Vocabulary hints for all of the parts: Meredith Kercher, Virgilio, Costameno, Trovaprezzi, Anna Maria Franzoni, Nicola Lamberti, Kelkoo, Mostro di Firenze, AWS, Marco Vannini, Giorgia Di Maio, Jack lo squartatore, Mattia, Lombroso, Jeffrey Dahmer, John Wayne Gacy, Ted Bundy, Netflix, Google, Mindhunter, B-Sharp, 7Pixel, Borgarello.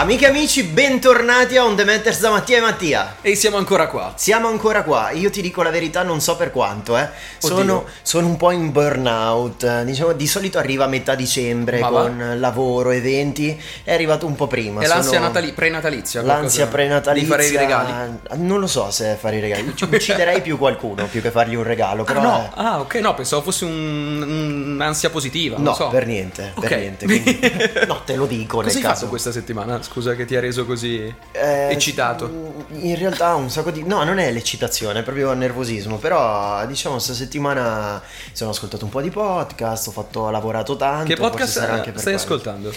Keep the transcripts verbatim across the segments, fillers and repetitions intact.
Amiche e amici, bentornati a On The Matters da Mattia e Mattia. E siamo ancora qua. Siamo ancora qua. Io ti dico la verità, non so per quanto, eh. Sono, sono un po' in burnout. Diciamo, di solito arriva a metà dicembre, ma con va. lavoro, eventi. È arrivato un po' prima. E sono... l'ansia natali- prenatalizia. L'ansia prenatalizia. Di fare i regali. Non lo so se fare i regali. Ucciderei più qualcuno più che fargli un regalo. Però ah, no. È... ah, ok, no, pensavo fosse un... un'ansia positiva. No, non so. per niente. Okay. Per niente. Quindi... no, te lo dico. Cosa nel caso. Fatto questa settimana? Scusa che ti ha reso così eh, eccitato. In realtà un sacco di... no, non è l'eccitazione, è proprio il nervosismo. Però diciamo sta settimana sono ascoltato un po' di podcast, ho fatto ho lavorato tanto. Che podcast sarà anche per stai quello. ascoltando?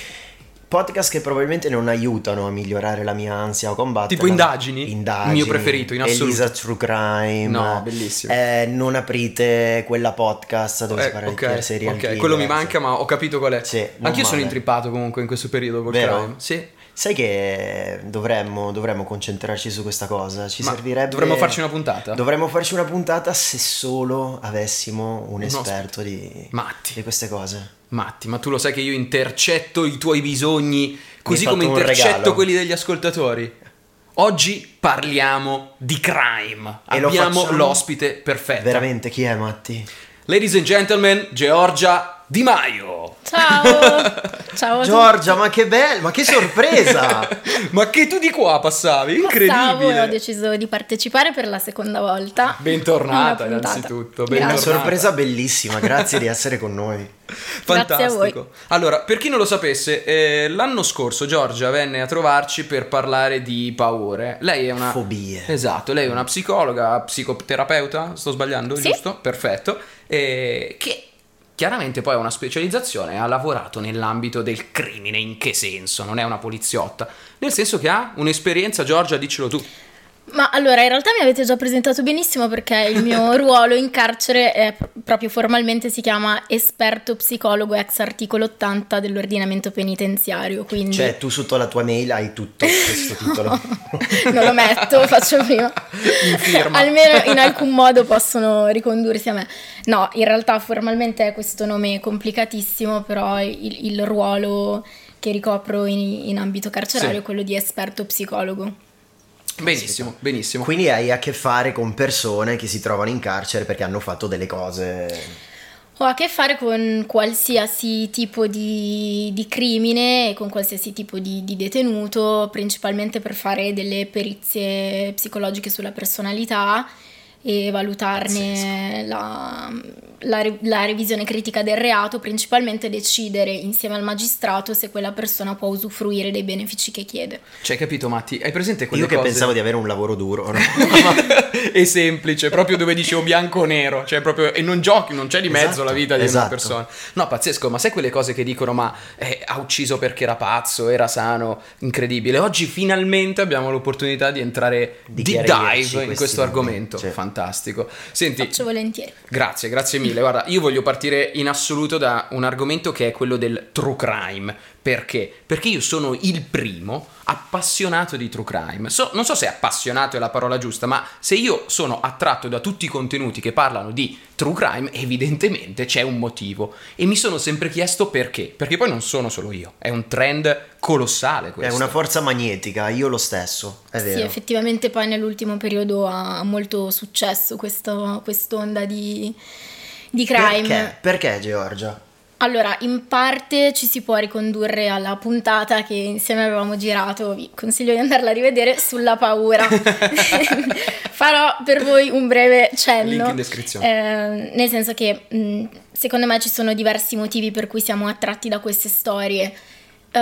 Podcast che probabilmente non aiutano a migliorare la mia ansia o combattere. Tipo indagini? Indagini. Il mio preferito, in assoluto. Elisa True Crime. No, bellissimo. Eh, non aprite quella podcast dove eh, si parla okay, di per serial killer. Ok, quello mi manca, ma ho capito qual è. Sì, anch'io male. sono intrippato comunque in questo periodo col Vero? crime. Sì. Sai che dovremmo, dovremmo concentrarci su questa cosa, ci Ma servirebbe... dovremmo farci una puntata? Dovremmo farci una puntata se solo avessimo un esperto no, di, Matti. di queste cose. Matti, ma tu lo sai che io intercetto i tuoi bisogni, così come intercetto quelli degli ascoltatori. Oggi parliamo di crime, e abbiamo lo l'ospite perfetto. Veramente, chi è Matti? Ladies and gentlemen, Giorgia Di Maio. Ciao. Ciao Giorgia, ma che bella, ma che sorpresa. Ma che tu di qua passavi, incredibile. Passavo e ho deciso di partecipare per la seconda volta. Bentornata innanzitutto. Bentornata. Una sorpresa bellissima, grazie di essere con noi. Fantastico. Grazie a voi. Allora, per chi non lo sapesse, eh, l'anno scorso Giorgia venne a trovarci per parlare di paure. Lei è una fobie. Esatto, lei è una psicologa, psicoterapeuta, sto sbagliando, sì? giusto? Perfetto. Eh, che chiaramente poi ha una specializzazione, ha lavorato nell'ambito del crimine. In che senso? Non è una poliziotta, nel senso che ha un'esperienza. Giorgia, diccelo tu. Ma allora, in realtà mi avete già presentato benissimo, perché il mio ruolo in carcere è, proprio formalmente si chiama esperto psicologo ex articolo ottanta dell'ordinamento penitenziario, quindi... Cioè tu sotto la tua mail hai tutto questo titolo? Non lo metto, faccio prima. In firma. Almeno in alcun modo possono ricondursi a me. No, in realtà formalmente è questo nome complicatissimo, però il, il ruolo che ricopro in, in ambito carcerario sì. è quello di esperto psicologo. Benissimo, benissimo. Quindi hai a che fare con persone che si trovano in carcere perché hanno fatto delle cose... Ho a che fare con qualsiasi tipo di, di crimine e con qualsiasi tipo di, di detenuto, principalmente per fare delle perizie psicologiche sulla personalità e valutarne la, la, la revisione critica del reato, principalmente decidere insieme al magistrato se quella persona può usufruire dei benefici che chiede. Cioè, capito Matti, hai presente quelle io cose? Io che pensavo di avere un lavoro duro, no? È semplice, proprio dove dicevo bianco o nero, cioè proprio, e non giochi, non c'è di mezzo esatto, la vita di esatto. una persona. No, pazzesco, ma sai quelle cose che dicono ma eh, ha ucciso perché era pazzo, era sano, incredibile. Oggi finalmente abbiamo l'opportunità di entrare di deep dive in questo argomento, cioè. Fantastico. Senti, faccio volentieri. Grazie, grazie mille. Guarda, io voglio partire in assoluto da un argomento che è quello del true crime. Perché? Perché io sono il primo appassionato di true crime. So, non so se appassionato è la parola giusta, ma se io sono attratto da tutti i contenuti che parlano di true crime, evidentemente c'è un motivo. E mi sono sempre chiesto perché. Perché poi non sono solo io, è un trend colossale questo. È una forza magnetica, io lo stesso, è vero. Sì, effettivamente poi nell'ultimo periodo ha molto successo questo, quest'onda di, di crime. Perché? Perché Giorgia? Allora, in parte ci si può ricondurre alla puntata che insieme avevamo girato, vi consiglio di andarla a rivedere, sulla paura. Farò per voi un breve cenno. Link in descrizione. Eh, nel senso che mh, secondo me ci sono diversi motivi per cui siamo attratti da queste storie. Uh,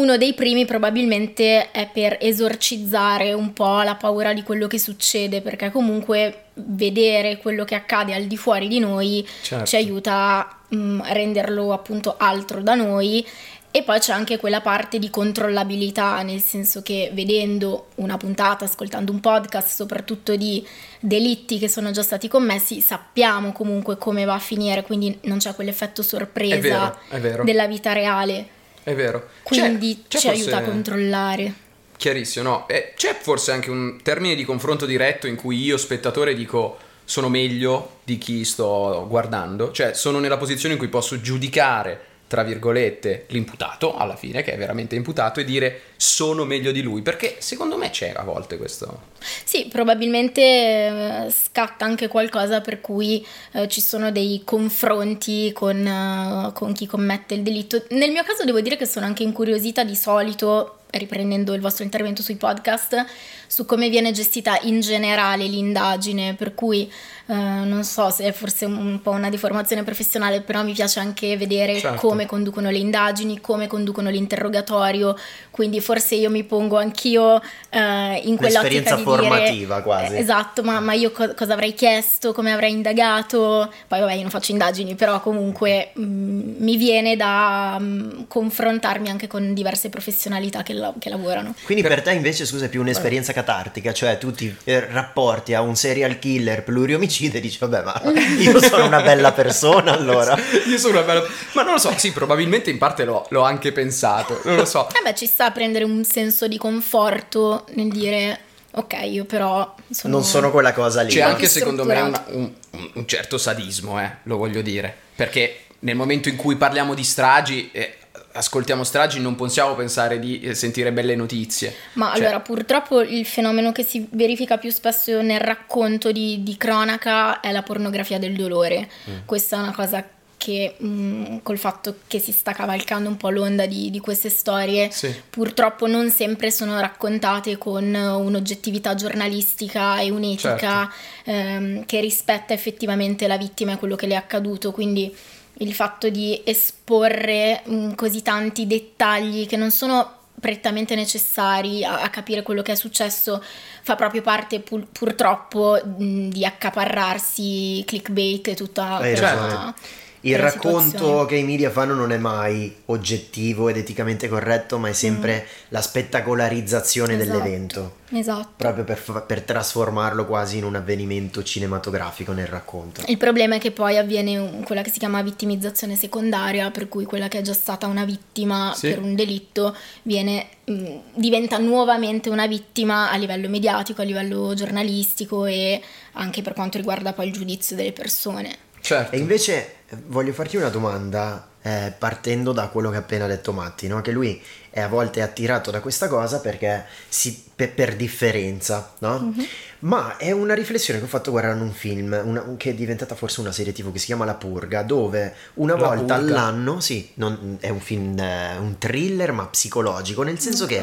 uno dei primi probabilmente è per esorcizzare un po' la paura di quello che succede, perché comunque vedere quello che accade al di fuori di noi certo. ci aiuta um, a renderlo appunto altro da noi. E poi c'è anche quella parte di controllabilità, nel senso che vedendo una puntata, ascoltando un podcast, soprattutto di delitti che sono già stati commessi, sappiamo comunque come va a finire, quindi non c'è quell'effetto sorpresa è vero, è vero. della vita reale. È vero. Quindi c'è, c'è ci forse... aiuta a controllare. Chiarissimo, no? Eh, c'è forse anche un termine di confronto diretto in cui io, spettatore, dico sono meglio di chi sto guardando. Cioè, sono nella posizione in cui posso giudicare tra virgolette, l'imputato, alla fine, che è veramente imputato, e dire sono meglio di lui, perché secondo me c'è a volte questo. Sì, probabilmente scatta anche qualcosa per cui eh, ci sono dei confronti con, eh, con chi commette il delitto. Nel mio caso devo dire che sono anche incuriosita di solito, riprendendo il vostro intervento sui podcast, su come viene gestita in generale l'indagine, per cui eh, non so se è forse un po' una deformazione professionale, però mi piace anche vedere, certo, come conducono le indagini, come conducono l'interrogatorio, quindi forse io mi pongo anch'io eh, in quell'ottica di formativa, dire, quasi. Eh, esatto, ma, ma io co- cosa avrei chiesto, come avrei indagato, poi vabbè io non faccio indagini, però comunque mh, mi viene da mh, confrontarmi anche con diverse professionalità che che lavorano. Quindi per te invece, scusa, è più un'esperienza catartica, cioè tu ti rapporti a un serial killer pluriomicida e dici vabbè, ma io sono una bella persona allora. Io sono una bella, ma non lo so, sì, probabilmente in parte l'ho, l'ho anche pensato, non lo so. Eh beh, ci sta a prendere un senso di conforto nel dire ok, io però sono... non sono quella cosa lì. C'è anche secondo me una, un, un certo sadismo, eh, lo voglio dire, perché nel momento in cui parliamo di stragi eh, ascoltiamo stragi, non possiamo pensare di sentire belle notizie. Ma cioè... allora purtroppo il fenomeno che si verifica più spesso nel racconto di, di cronaca è la pornografia del dolore. Mm. Questa è una cosa che mh, col fatto che si sta cavalcando un po' l'onda di, di queste storie, sì, purtroppo non sempre sono raccontate con un'oggettività giornalistica e un'etica, certo, ehm, che rispetta effettivamente la vittima e quello che le è accaduto, quindi il fatto di esporre mh, così tanti dettagli che non sono prettamente necessari a, a capire quello che è successo fa proprio parte pur, purtroppo mh, di accaparrarsi clickbait e tutta eh, quella, certo, il racconto situazione che i media fanno non è mai oggettivo ed eticamente corretto, ma è sempre mm. la spettacolarizzazione, esatto, dell'evento, esatto, proprio per, fa- per trasformarlo quasi in un avvenimento cinematografico nel racconto. Il problema è che poi avviene quella che si chiama vittimizzazione secondaria, per cui quella che è già stata una vittima, sì, per un delitto viene, mh, diventa nuovamente una vittima a livello mediatico, a livello giornalistico e anche per quanto riguarda poi il giudizio delle persone. Certo. E invece voglio farti una domanda eh, partendo da quello che ha appena detto Matti, no? Che lui è a volte attirato da questa cosa perché si, per, per differenza, no? Mm-hmm. Ma è una riflessione che ho fatto guardando un film una, che è diventata forse una serie tv che si chiama La Purga, dove una La volta Purga. all'anno, sì, non, è un film, eh, un thriller ma psicologico, nel senso che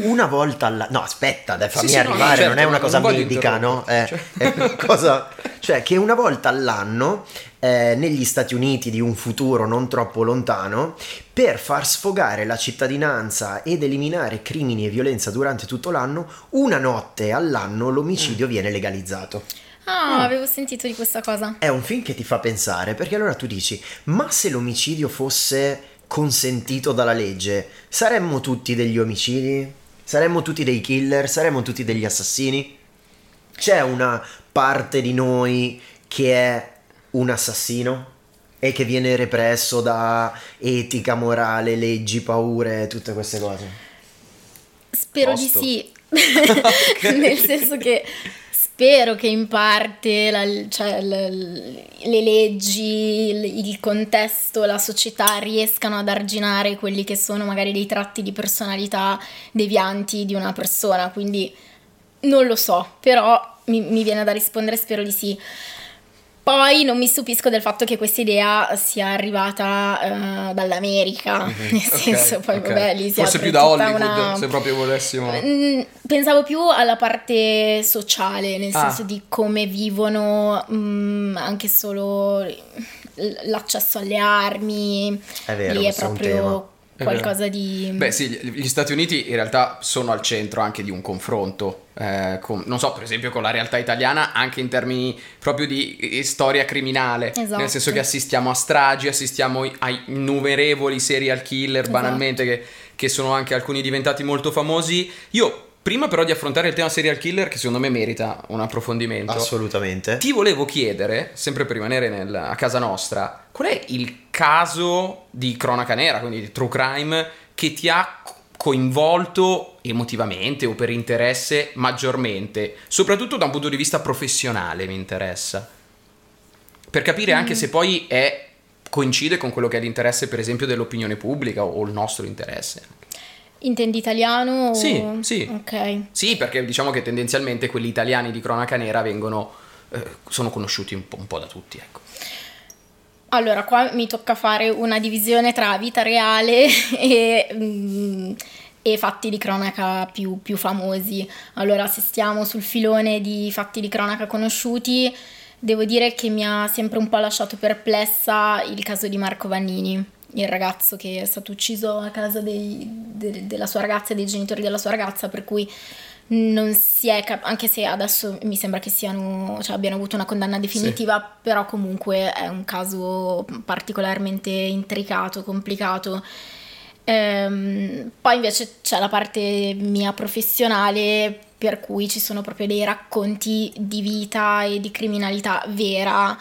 una volta all'anno, no aspetta dai, fammi sì, sì, arrivare, no, certo, non è una cosa medica, no? È, cioè. è una cosa... cioè che una volta all'anno eh, negli Stati Uniti di un futuro non troppo lontano, per far sfogare la cittadinanza ed eliminare crimini e violenza durante tutto l'anno, una notte all'anno l'omicidio mm. viene legalizzato. Ah, mm. avevo sentito di questa cosa. È un film che ti fa pensare, perché allora tu dici, ma se l'omicidio fosse consentito dalla legge, saremmo tutti degli omicidi? Saremmo tutti dei killer? Saremmo tutti degli assassini? C'è una parte di noi che è un assassino e che viene represso da etica, morale, leggi, paure, tutte queste cose? Spero Posto. di sì, okay. Nel senso che spero che in parte la, cioè, le, le leggi, il, il contesto, la società riescano ad arginare quelli che sono magari dei tratti di personalità devianti di una persona, quindi non lo so, però mi, mi viene da rispondere spero di sì. Poi non mi stupisco del fatto che questa idea sia arrivata uh, dall'America, mm-hmm. nel senso okay, poi okay. vabbè lì si forse più da Hollywood una... se proprio volessimo. Pensavo più alla parte sociale, nel ah. senso di come vivono mh, anche solo l'accesso alle armi, è vero, lì è proprio è qualcosa vero. di... Beh sì, gli Stati Uniti in realtà sono al centro anche di un confronto. Eh, con, non so, per esempio con la realtà italiana anche in termini proprio di eh, storia criminale, esatto, nel senso che assistiamo a stragi, assistiamo i, ai innumerevoli serial killer, esatto, banalmente che, che sono anche alcuni diventati molto famosi. Io prima però di affrontare il tema serial killer, che secondo me merita un approfondimento, assolutamente, ti volevo chiedere, sempre per rimanere nel, a casa nostra, qual è il caso di cronaca nera, quindi di true crime, che ti ha coinvolto emotivamente o per interesse maggiormente, soprattutto da un punto di vista professionale mi interessa, per capire anche mm. se poi è coincide con quello che è l'interesse, per esempio, dell'opinione pubblica o il nostro interesse. Intendi italiano? O... Sì, sì. Ok. Sì, perché diciamo che tendenzialmente quelli italiani di cronaca nera vengono, eh, sono conosciuti un po', un po' da tutti, ecco. Allora, qua mi tocca fare una divisione tra vita reale e... Mm, e fatti di cronaca più, più famosi. Allora, se stiamo sul filone di fatti di cronaca conosciuti, devo dire che mi ha sempre un po' lasciato perplessa il caso di Marco Vannini, il ragazzo che è stato ucciso a casa dei, de, della sua ragazza e dei genitori della sua ragazza, per cui non si è cap- anche se adesso mi sembra che siano, cioè, abbiano avuto una condanna definitiva, sì. Però comunque è un caso particolarmente intricato, complicato. Ehm, poi invece c'è la parte mia professionale, per cui ci sono proprio dei racconti di vita e di criminalità vera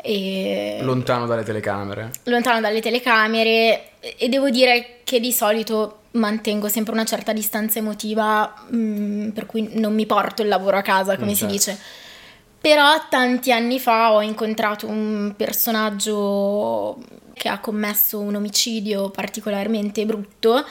e... lontano dalle telecamere lontano dalle telecamere e devo dire che di solito mantengo sempre una certa distanza emotiva, mh, per cui non mi porto il lavoro a casa, come certo. si dice. Però tanti anni fa ho incontrato un personaggio che ha commesso un omicidio particolarmente brutto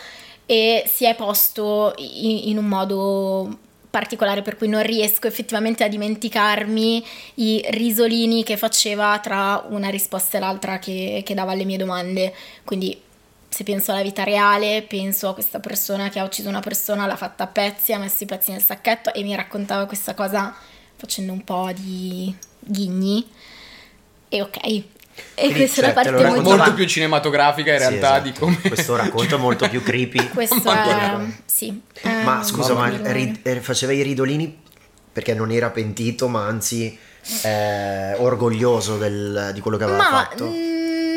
e si è posto in, in un modo particolare, per cui non riesco effettivamente a dimenticarmi i risolini che faceva tra una risposta e l'altra che, che dava alle mie domande. Quindi se penso alla vita reale, penso a questa persona che ha ucciso una persona, l'ha fatta a pezzi, ha messo i pezzi nel sacchetto e mi raccontava questa cosa facendo un po' di ghigni e ok. E questa è la parte molto, molto più cinematografica in realtà, sì, esatto. Di come questo racconto è molto più creepy. Questo è... sì. Ma eh, scusa, ma rid- faceva i ridolini perché non era pentito, ma anzi eh, orgoglioso del, di quello che aveva ma, fatto.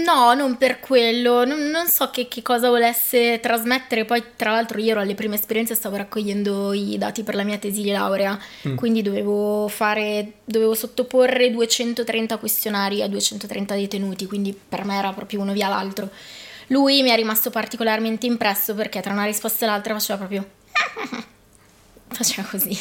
No, non per quello, non, non so che, che cosa volesse trasmettere. Poi tra l'altro io ero alle prime esperienze, stavo raccogliendo i dati per la mia tesi di laurea, mm. quindi dovevo fare, dovevo sottoporre duecentotrenta questionari a duecentotrenta detenuti, quindi per me era proprio uno via l'altro. Lui mi è rimasto particolarmente impresso perché tra una risposta e l'altra faceva proprio faceva così.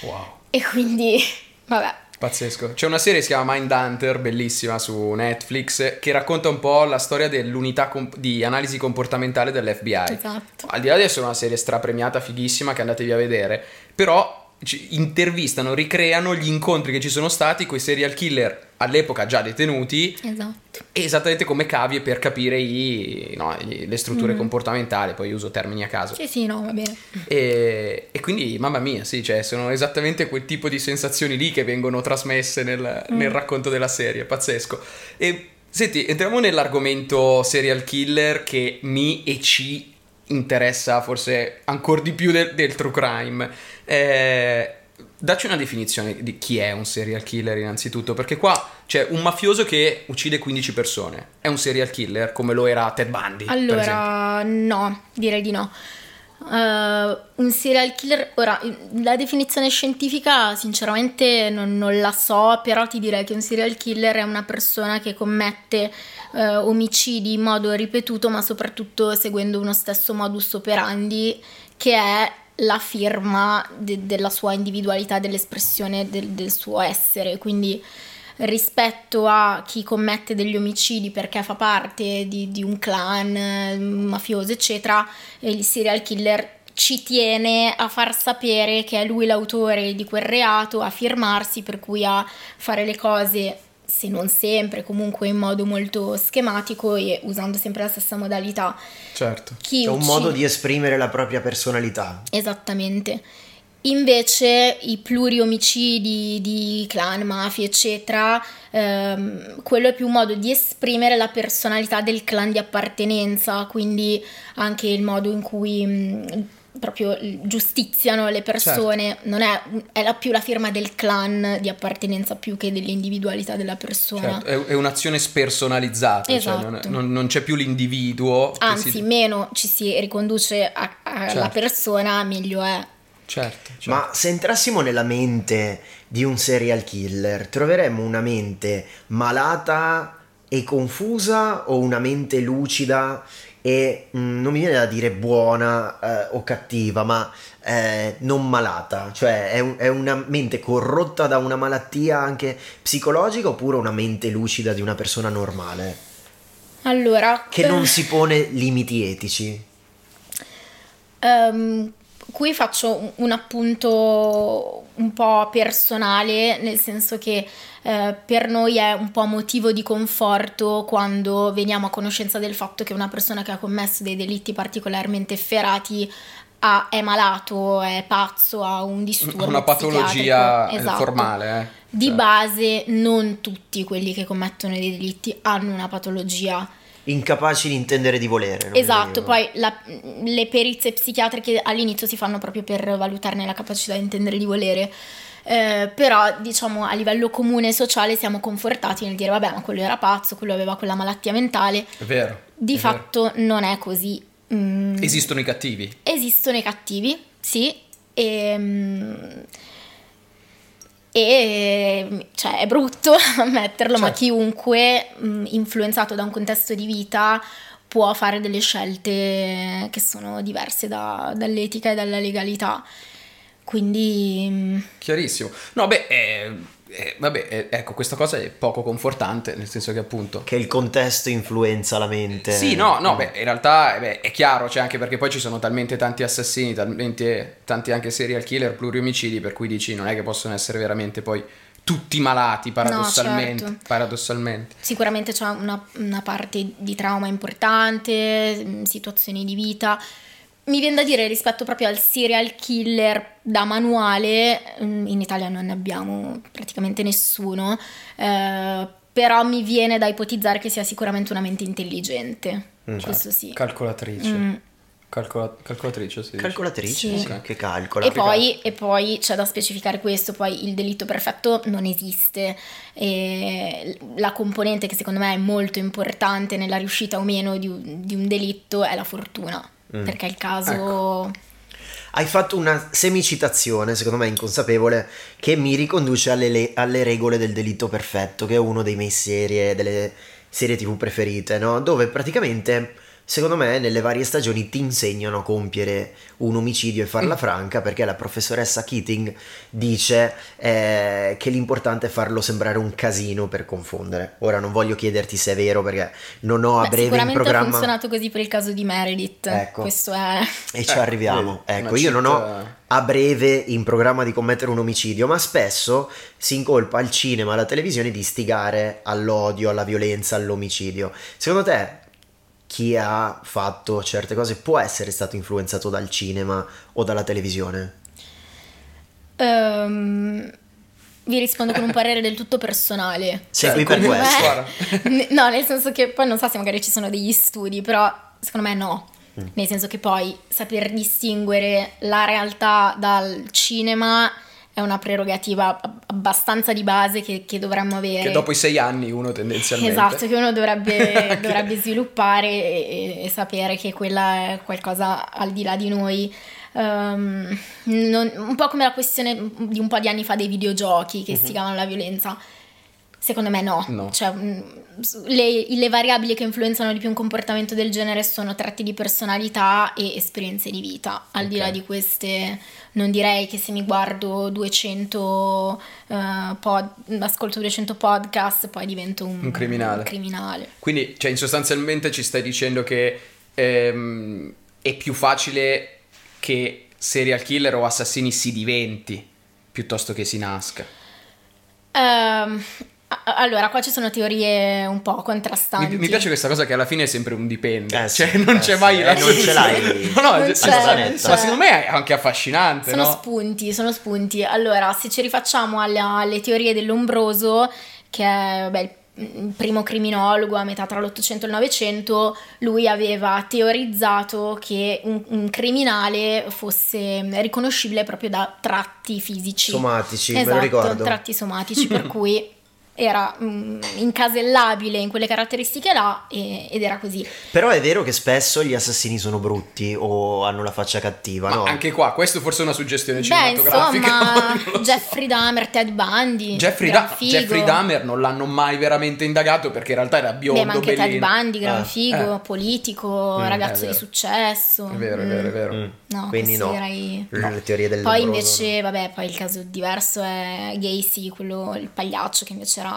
Wow. E quindi vabbè. Pazzesco. C'è una serie che si chiama Mindhunter, bellissima, su Netflix, che racconta un po' la storia dell'unità comp- di analisi comportamentale dell'F B I. Esatto. Al di là di essere una serie strapremiata, fighissima, che andatevi a vedere, però c- intervistano, ricreano gli incontri che ci sono stati coi serial killer all'epoca già detenuti, esatto. Esattamente come cavie per capire i, no, le strutture mm. comportamentali, poi uso termini a caso. Sì, sì, no, va bene. E, e quindi, mamma mia, sì, cioè, sono esattamente quel tipo di sensazioni lì che vengono trasmesse nel, mm. nel racconto della serie, pazzesco. E senti, entriamo nell'argomento serial killer che mi e ci interessa forse ancora di più del, del true crime. Eh, Dacci una definizione di chi è un serial killer innanzitutto, perché qua c'è un mafioso che uccide quindici persone. È un serial killer come lo era Ted Bundy? Allora, no, direi di no. Uh, un serial killer, ora la definizione scientifica sinceramente non, non la so, però ti direi che un serial killer è una persona che commette uh, omicidi in modo ripetuto, ma soprattutto seguendo uno stesso modus operandi, che è la firma de- della sua individualità, dell'espressione del-, del suo essere. Quindi rispetto a chi commette degli omicidi perché fa parte di, di un clan eh, mafioso eccetera, il serial killer ci tiene a far sapere che è lui l'autore di quel reato, a firmarsi, per cui a fare le cose, se non sempre, comunque in modo molto schematico e usando sempre la stessa modalità. Certo, chi cioè, uccide... un modo di esprimere la propria personalità. Esattamente. Invece i pluriomicidi di clan, mafie eccetera, ehm, quello è più un modo di esprimere la personalità del clan di appartenenza, quindi anche il modo in cui... Mh, proprio giustiziano le persone, certo. Non è, è la più la firma del clan di appartenenza più che dell'individualità della persona, certo. È un'azione spersonalizzata, esatto. Cioè non, è, non, non c'è più l'individuo, anzi si... meno ci si riconduce a, a certo. La persona, meglio è, certo, certo. Ma se entrassimo nella mente di un serial killer, troveremmo una mente malata e confusa o una mente lucida e mh, non mi viene da dire buona eh, o cattiva, ma eh, non malata, cioè è, un, è una mente corrotta da una malattia anche psicologica oppure una mente lucida di una persona normale? Allora, che non si pone limiti etici. Um, qui faccio un appunto un po' personale, nel senso che eh, per noi è un po' motivo di conforto quando veniamo a conoscenza del fatto che una persona che ha commesso dei delitti particolarmente efferati ha, è malato, è pazzo, ha un disturbo, una patologia, esatto, formale. Eh. Di cioè. Base non tutti quelli che commettono dei delitti hanno una patologia. Incapaci di intendere, di volere. Esatto, poi la, le perizie psichiatriche all'inizio si fanno proprio per valutarne la capacità di intendere, di volere, eh, però diciamo a livello comune e sociale siamo confortati nel dire vabbè, ma quello era pazzo, quello aveva quella malattia mentale. È vero. Di è fatto vero. Non è così. Mm. Esistono i cattivi. Esistono i cattivi, sì. E... Mm, e cioè è brutto ammetterlo, certo. Ma chiunque mh, influenzato da un contesto di vita può fare delle scelte che sono diverse da, dall'etica e dalla legalità, quindi mh. Chiarissimo. No beh eh, eh, vabbè eh, ecco, questa cosa è poco confortante, nel senso che appunto che il contesto influenza la mente. Sì, no no mm. beh in realtà beh, è chiaro, cioè anche perché poi ci sono talmente tanti assassini, talmente tanti anche serial killer, pluriomicidi, per cui dici non è che possono essere veramente poi tutti malati, paradossalmente. No, certo. Paradossalmente sicuramente c'è una, una parte di trauma importante, situazioni di vita. Mi viene da dire, rispetto proprio al serial killer da manuale, in Italia non ne abbiamo praticamente nessuno, eh, però mi viene da ipotizzare che sia sicuramente una mente intelligente. Mm. Questo sì. Calcolatrice. Mm. Calcola- calcolatrice, sì. Calcolatrice, sì. Sì. Okay. Che calcola. E che poi, cal- e poi c'è da specificare questo, poi il delitto perfetto non esiste. E la componente che secondo me è molto importante nella riuscita o meno di un, di un delitto è la fortuna. Mm. Perché il caso... Ecco. Hai fatto una semicitazione, secondo me inconsapevole, che mi riconduce alle, le- alle regole del delitto perfetto, che è uno dei miei serie, delle serie tv preferite, no? Dove praticamente, secondo me, nelle varie stagioni ti insegnano a compiere un omicidio e farla mm. franca, perché la professoressa Keating dice eh, che l'importante è farlo sembrare un casino per confondere. Ora non voglio chiederti se è vero, perché non ho a Beh, breve in programma... Sicuramente ha funzionato così per il caso di Meredith, ecco. Questo è... E ci arriviamo, eh, ecco, io città... non ho... a breve in programma di commettere un omicidio, ma spesso si incolpa al cinema, alla televisione, di stigare all'odio, alla violenza, all'omicidio. Secondo te chi ha fatto certe cose può essere stato influenzato dal cinema o dalla televisione? Um, vi rispondo con un parere del tutto personale. Sei qui per questo? No, nel senso che poi non so se magari ci sono degli studi, però secondo me no. Nel senso che poi saper distinguere la realtà dal cinema è una prerogativa abbastanza di base che, che dovremmo avere. Che dopo i sei anni uno tendenzialmente... Esatto, che uno dovrebbe, dovrebbe sviluppare e, e sapere che quella è qualcosa al di là di noi. Um, non, un po' come la questione di un po' di anni fa dei videogiochi che mm-hmm. stigavano la violenza. Secondo me no, no. Cioè, le, le variabili che influenzano di più un comportamento del genere sono tratti di personalità e esperienze di vita. Al okay. di là di queste, non direi che se mi guardo duecento uh, pod, ascolto duecento podcast poi divento un, un, criminale. un criminale. Quindi cioè, sostanzialmente ci stai dicendo che ehm, è più facile che serial killer o assassini si diventi piuttosto che si nasca. Ehm... Um, Allora, qua ci sono teorie un po' contrastanti. Mi, mi piace questa cosa che alla fine è sempre un dipende, eh, cioè non eh, c'è mai eh, la non ce l'hai. No, no, non c'è, c'è. Ma secondo me è anche affascinante. Sono no? spunti, sono spunti. Allora, se ci rifacciamo alla, alle teorie dell'ombroso, che è beh, il primo criminologo a metà tra l'Ottocento e il Novecento, lui aveva teorizzato che un, un criminale fosse riconoscibile proprio da tratti fisici, somatici, esatto, me lo ricordo. Tratti somatici, per cui era mh, incasellabile in quelle caratteristiche là e, ed era così. Però è vero che spesso gli assassini sono brutti o hanno la faccia cattiva, ma no? Anche qua, questo forse è una suggestione cinematografica. Beh, insomma, Jeffrey Dahmer, Ted Bundy, Jeffrey, da- Jeffrey Dahmer non l'hanno mai veramente indagato perché in realtà era biondo. Beh, ma anche bellino. Ted Bundy, gran eh. figo, eh. politico, mm, ragazzo di successo. È vero, è vero, è vero. Mm. No, quindi no, direi... no, le teorie del... Poi invece, vabbè, poi il caso diverso è Gacy, quello, il pagliaccio, che invece era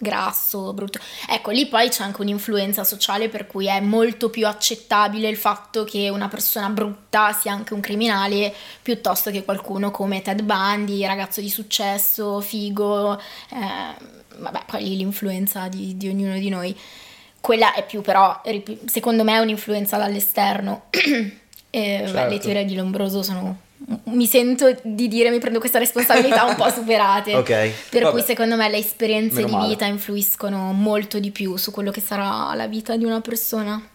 grasso, brutto. Ecco, lì poi c'è anche un'influenza sociale per cui è molto più accettabile il fatto che una persona brutta sia anche un criminale piuttosto che qualcuno come Ted Bundy, ragazzo di successo, figo, eh, vabbè, poi lì l'influenza di, di ognuno di noi. Quella è più però, secondo me, è un'influenza dall'esterno. E, certo. Beh, le teorie di Lombroso sono... mi sento di dire, mi prendo questa responsabilità un po' superate, okay. Per Vabbè. Cui secondo me le esperienze Meno di male. Vita influiscono molto di più su quello che sarà la vita di una persona.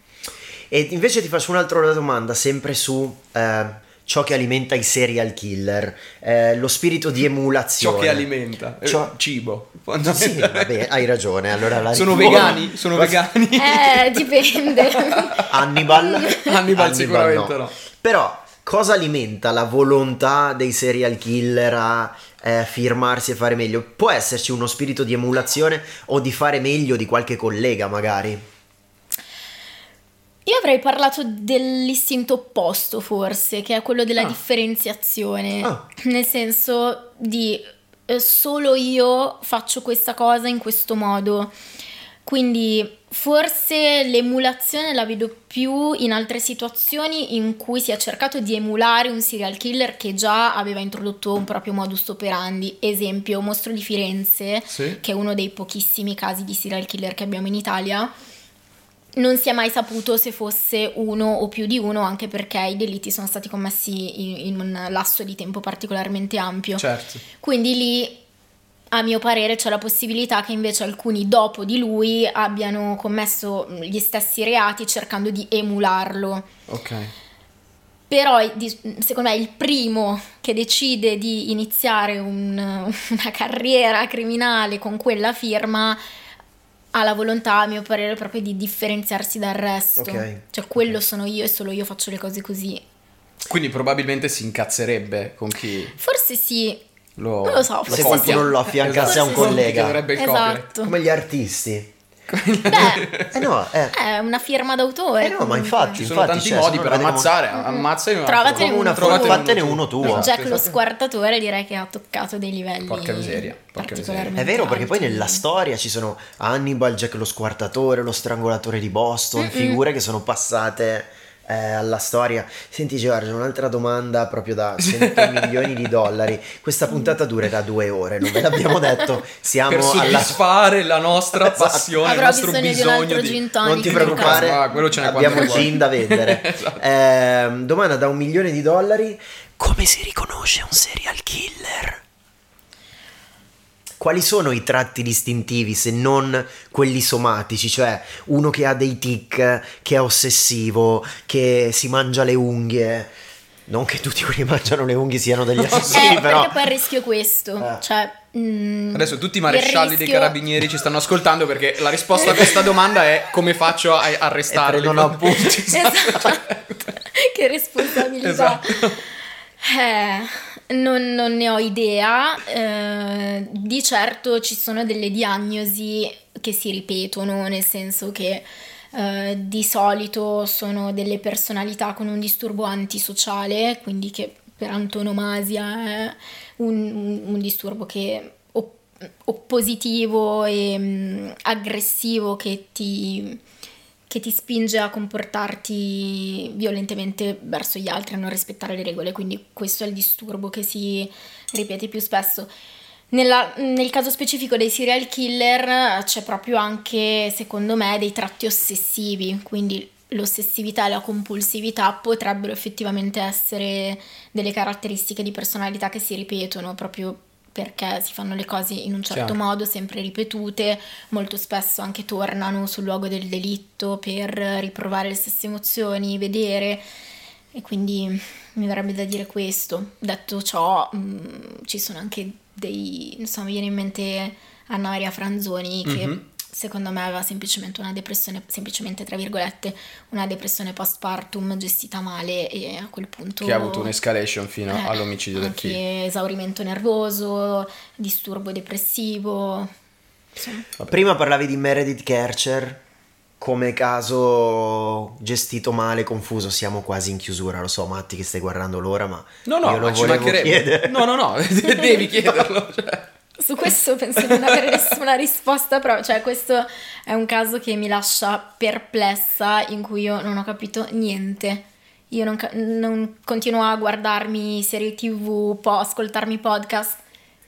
E invece ti faccio un'altra domanda, sempre su eh, ciò che alimenta i serial killer, eh, lo spirito di emulazione. Ciò che alimenta, ciò... cibo. Sì, vabbè, hai ragione. Allora, la... sono vegani? Sono vegani? Eh, dipende. Hannibal? Hannibal sicuramente no. no. Però... cosa alimenta la volontà dei serial killer a eh, firmarsi e fare meglio? Può esserci uno spirito di emulazione o di fare meglio di qualche collega, magari? Io avrei parlato dell'istinto opposto, forse, che è quello della ah. differenziazione. Ah. Nel senso di eh, solo io faccio questa cosa in questo modo. Quindi forse l'emulazione la vedo più in altre situazioni in cui si è cercato di emulare un serial killer che già aveva introdotto un proprio modus operandi. Esempio, Mostro di Firenze, sì. che è uno dei pochissimi casi di serial killer che abbiamo in Italia. Non si è mai saputo se fosse uno o più di uno, anche perché i delitti sono stati commessi in, in un lasso di tempo particolarmente ampio. Certo. Quindi lì... a mio parere c'è la possibilità che invece alcuni dopo di lui abbiano commesso gli stessi reati cercando di emularlo. Ok. Però secondo me il primo che decide di iniziare un, una carriera criminale con quella firma ha la volontà, a mio parere, proprio di differenziarsi dal resto. Okay. Cioè quello okay. sono io e solo io faccio le cose così. Quindi probabilmente si incazzerebbe con chi... forse sì. Lo, non lo so, se qualcuno sì. lo affiancasse a un collega, esatto. come gli artisti. Beh, eh no, eh. è una firma d'autore. Eh no, ma infatti, ci sono infatti, tanti cioè, modi per ammazzare. Un... ammazzare trovatene uno, trovatene uno tuo. Esatto, Jack lo squartatore, direi che ha toccato dei livelli. Porca miseria, porca miseria. È vero, perché poi nella storia ci sono Hannibal, Jack lo squartatore, lo strangolatore di Boston, mm-hmm. figure che sono passate eh, alla storia. Senti Giorgia, un'altra domanda proprio da cento milioni di dollari. Questa puntata durerà due ore, non ve l'abbiamo detto. Siamo per soddisfare alla... la nostra passione, esatto. il nostro bisogno, bisogno di, di... non ti preoccupare, ah, abbiamo gin da vendere. Esatto. eh, domanda da un milione di dollari: come si riconosce un serial killer? Quali sono i tratti distintivi se non quelli somatici? Cioè uno che ha dei tic, che è ossessivo, che si mangia le unghie. Non che tutti quelli che mangiano le unghie siano degli assassini, eh, però... perché poi il rischio è questo. Eh. Cioè, mm, adesso tutti i marescialli rischio... dei carabinieri ci stanno ascoltando, perché la risposta a questa domanda è: come faccio a arrestarli? Non ho punti. Esatto. Che responsabilità. Esatto. Eh... Non, non ne ho idea, eh, di certo ci sono delle diagnosi che si ripetono, nel senso che eh, di solito sono delle personalità con un disturbo antisociale, quindi che per antonomasia è un, un, un disturbo che opp- oppositivo e mh, aggressivo, che ti... che ti spinge a comportarti violentemente verso gli altri, a non rispettare le regole. Quindi questo è il disturbo che si ripete più spesso. Nella, nel caso specifico dei serial killer c'è proprio anche, secondo me, dei tratti ossessivi, quindi l'ossessività e la compulsività potrebbero effettivamente essere delle caratteristiche di personalità che si ripetono, proprio perché si fanno le cose in un certo Chiaro. modo, sempre ripetute, molto spesso anche tornano sul luogo del delitto per riprovare le stesse emozioni, vedere, e quindi mi verrebbe da dire questo. Detto ciò, mh, ci sono anche dei, non so, mi viene in mente Anna Maria Franzoni, che mm-hmm. secondo me aveva semplicemente una depressione, semplicemente tra virgolette, una depressione postpartum gestita male, e a quel punto... che ha avuto un'escalation fino eh, all'omicidio del figlio. Esaurimento nervoso, disturbo depressivo... Insomma. Prima parlavi di Meredith Kercher come caso gestito male, confuso. Siamo quasi in chiusura, lo so Matti che stai guardando l'ora, ma... No, no, io lo ma volevo ci mancherebbe. Chiedere. No, no, no, devi chiederlo, cioè... su questo penso di non avere nessuna risposta, però cioè questo è un caso che mi lascia perplessa, in cui io non ho capito niente. Io non, non continuo a guardarmi serie tv, po' ascoltarmi podcast,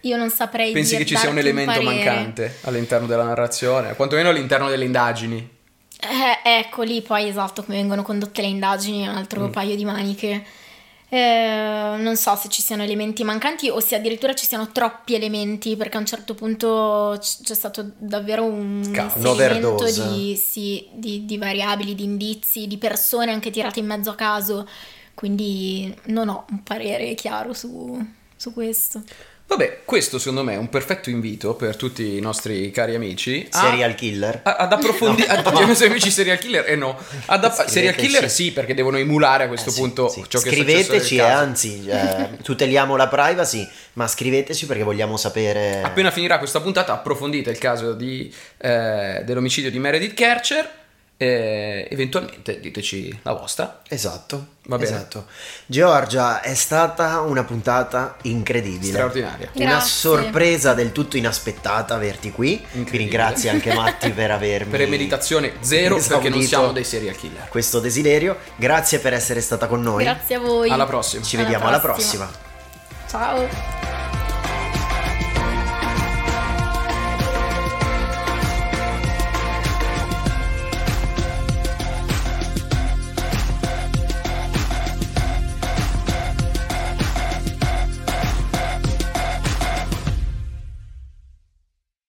io non saprei. Pensi che ci sia un elemento mancante all'interno della narrazione, quantomeno all'interno delle indagini? Eh, ecco, lì poi esatto, come vengono condotte le indagini è un altro mm. paio di maniche. Eh, non so se ci siano elementi mancanti o se addirittura ci siano troppi elementi, perché a un certo punto c'è stato davvero un inserimento di, sì, di, di variabili, di indizi, di persone anche tirate in mezzo a caso, quindi non ho un parere chiaro su, su questo. Vabbè, questo secondo me è un perfetto invito per tutti i nostri cari amici a, serial killer a, ad approfondire no, no. i nostri amici serial killer e eh no ad app- serial killer sì, perché devono emulare a questo eh, punto sì, sì. ciò che è successo nel caso. Scriveteci, anzi eh, tuteliamo la privacy, ma scriveteci perché vogliamo sapere. Appena finirà questa puntata approfondite il caso di, eh, dell'omicidio di Meredith Kercher. E eventualmente diteci la vostra. Esatto, va bene. Esatto. Giorgia, è stata una puntata incredibile, straordinaria. Grazie. Una sorpresa del tutto inaspettata averti qui. Ringrazio anche Matti per avermi premeditazione zero, perché non siamo dei serial killer. Questo desiderio. Grazie per essere stata con noi. Grazie a voi. Alla prossima. Ci alla vediamo prossima. alla prossima. Ciao.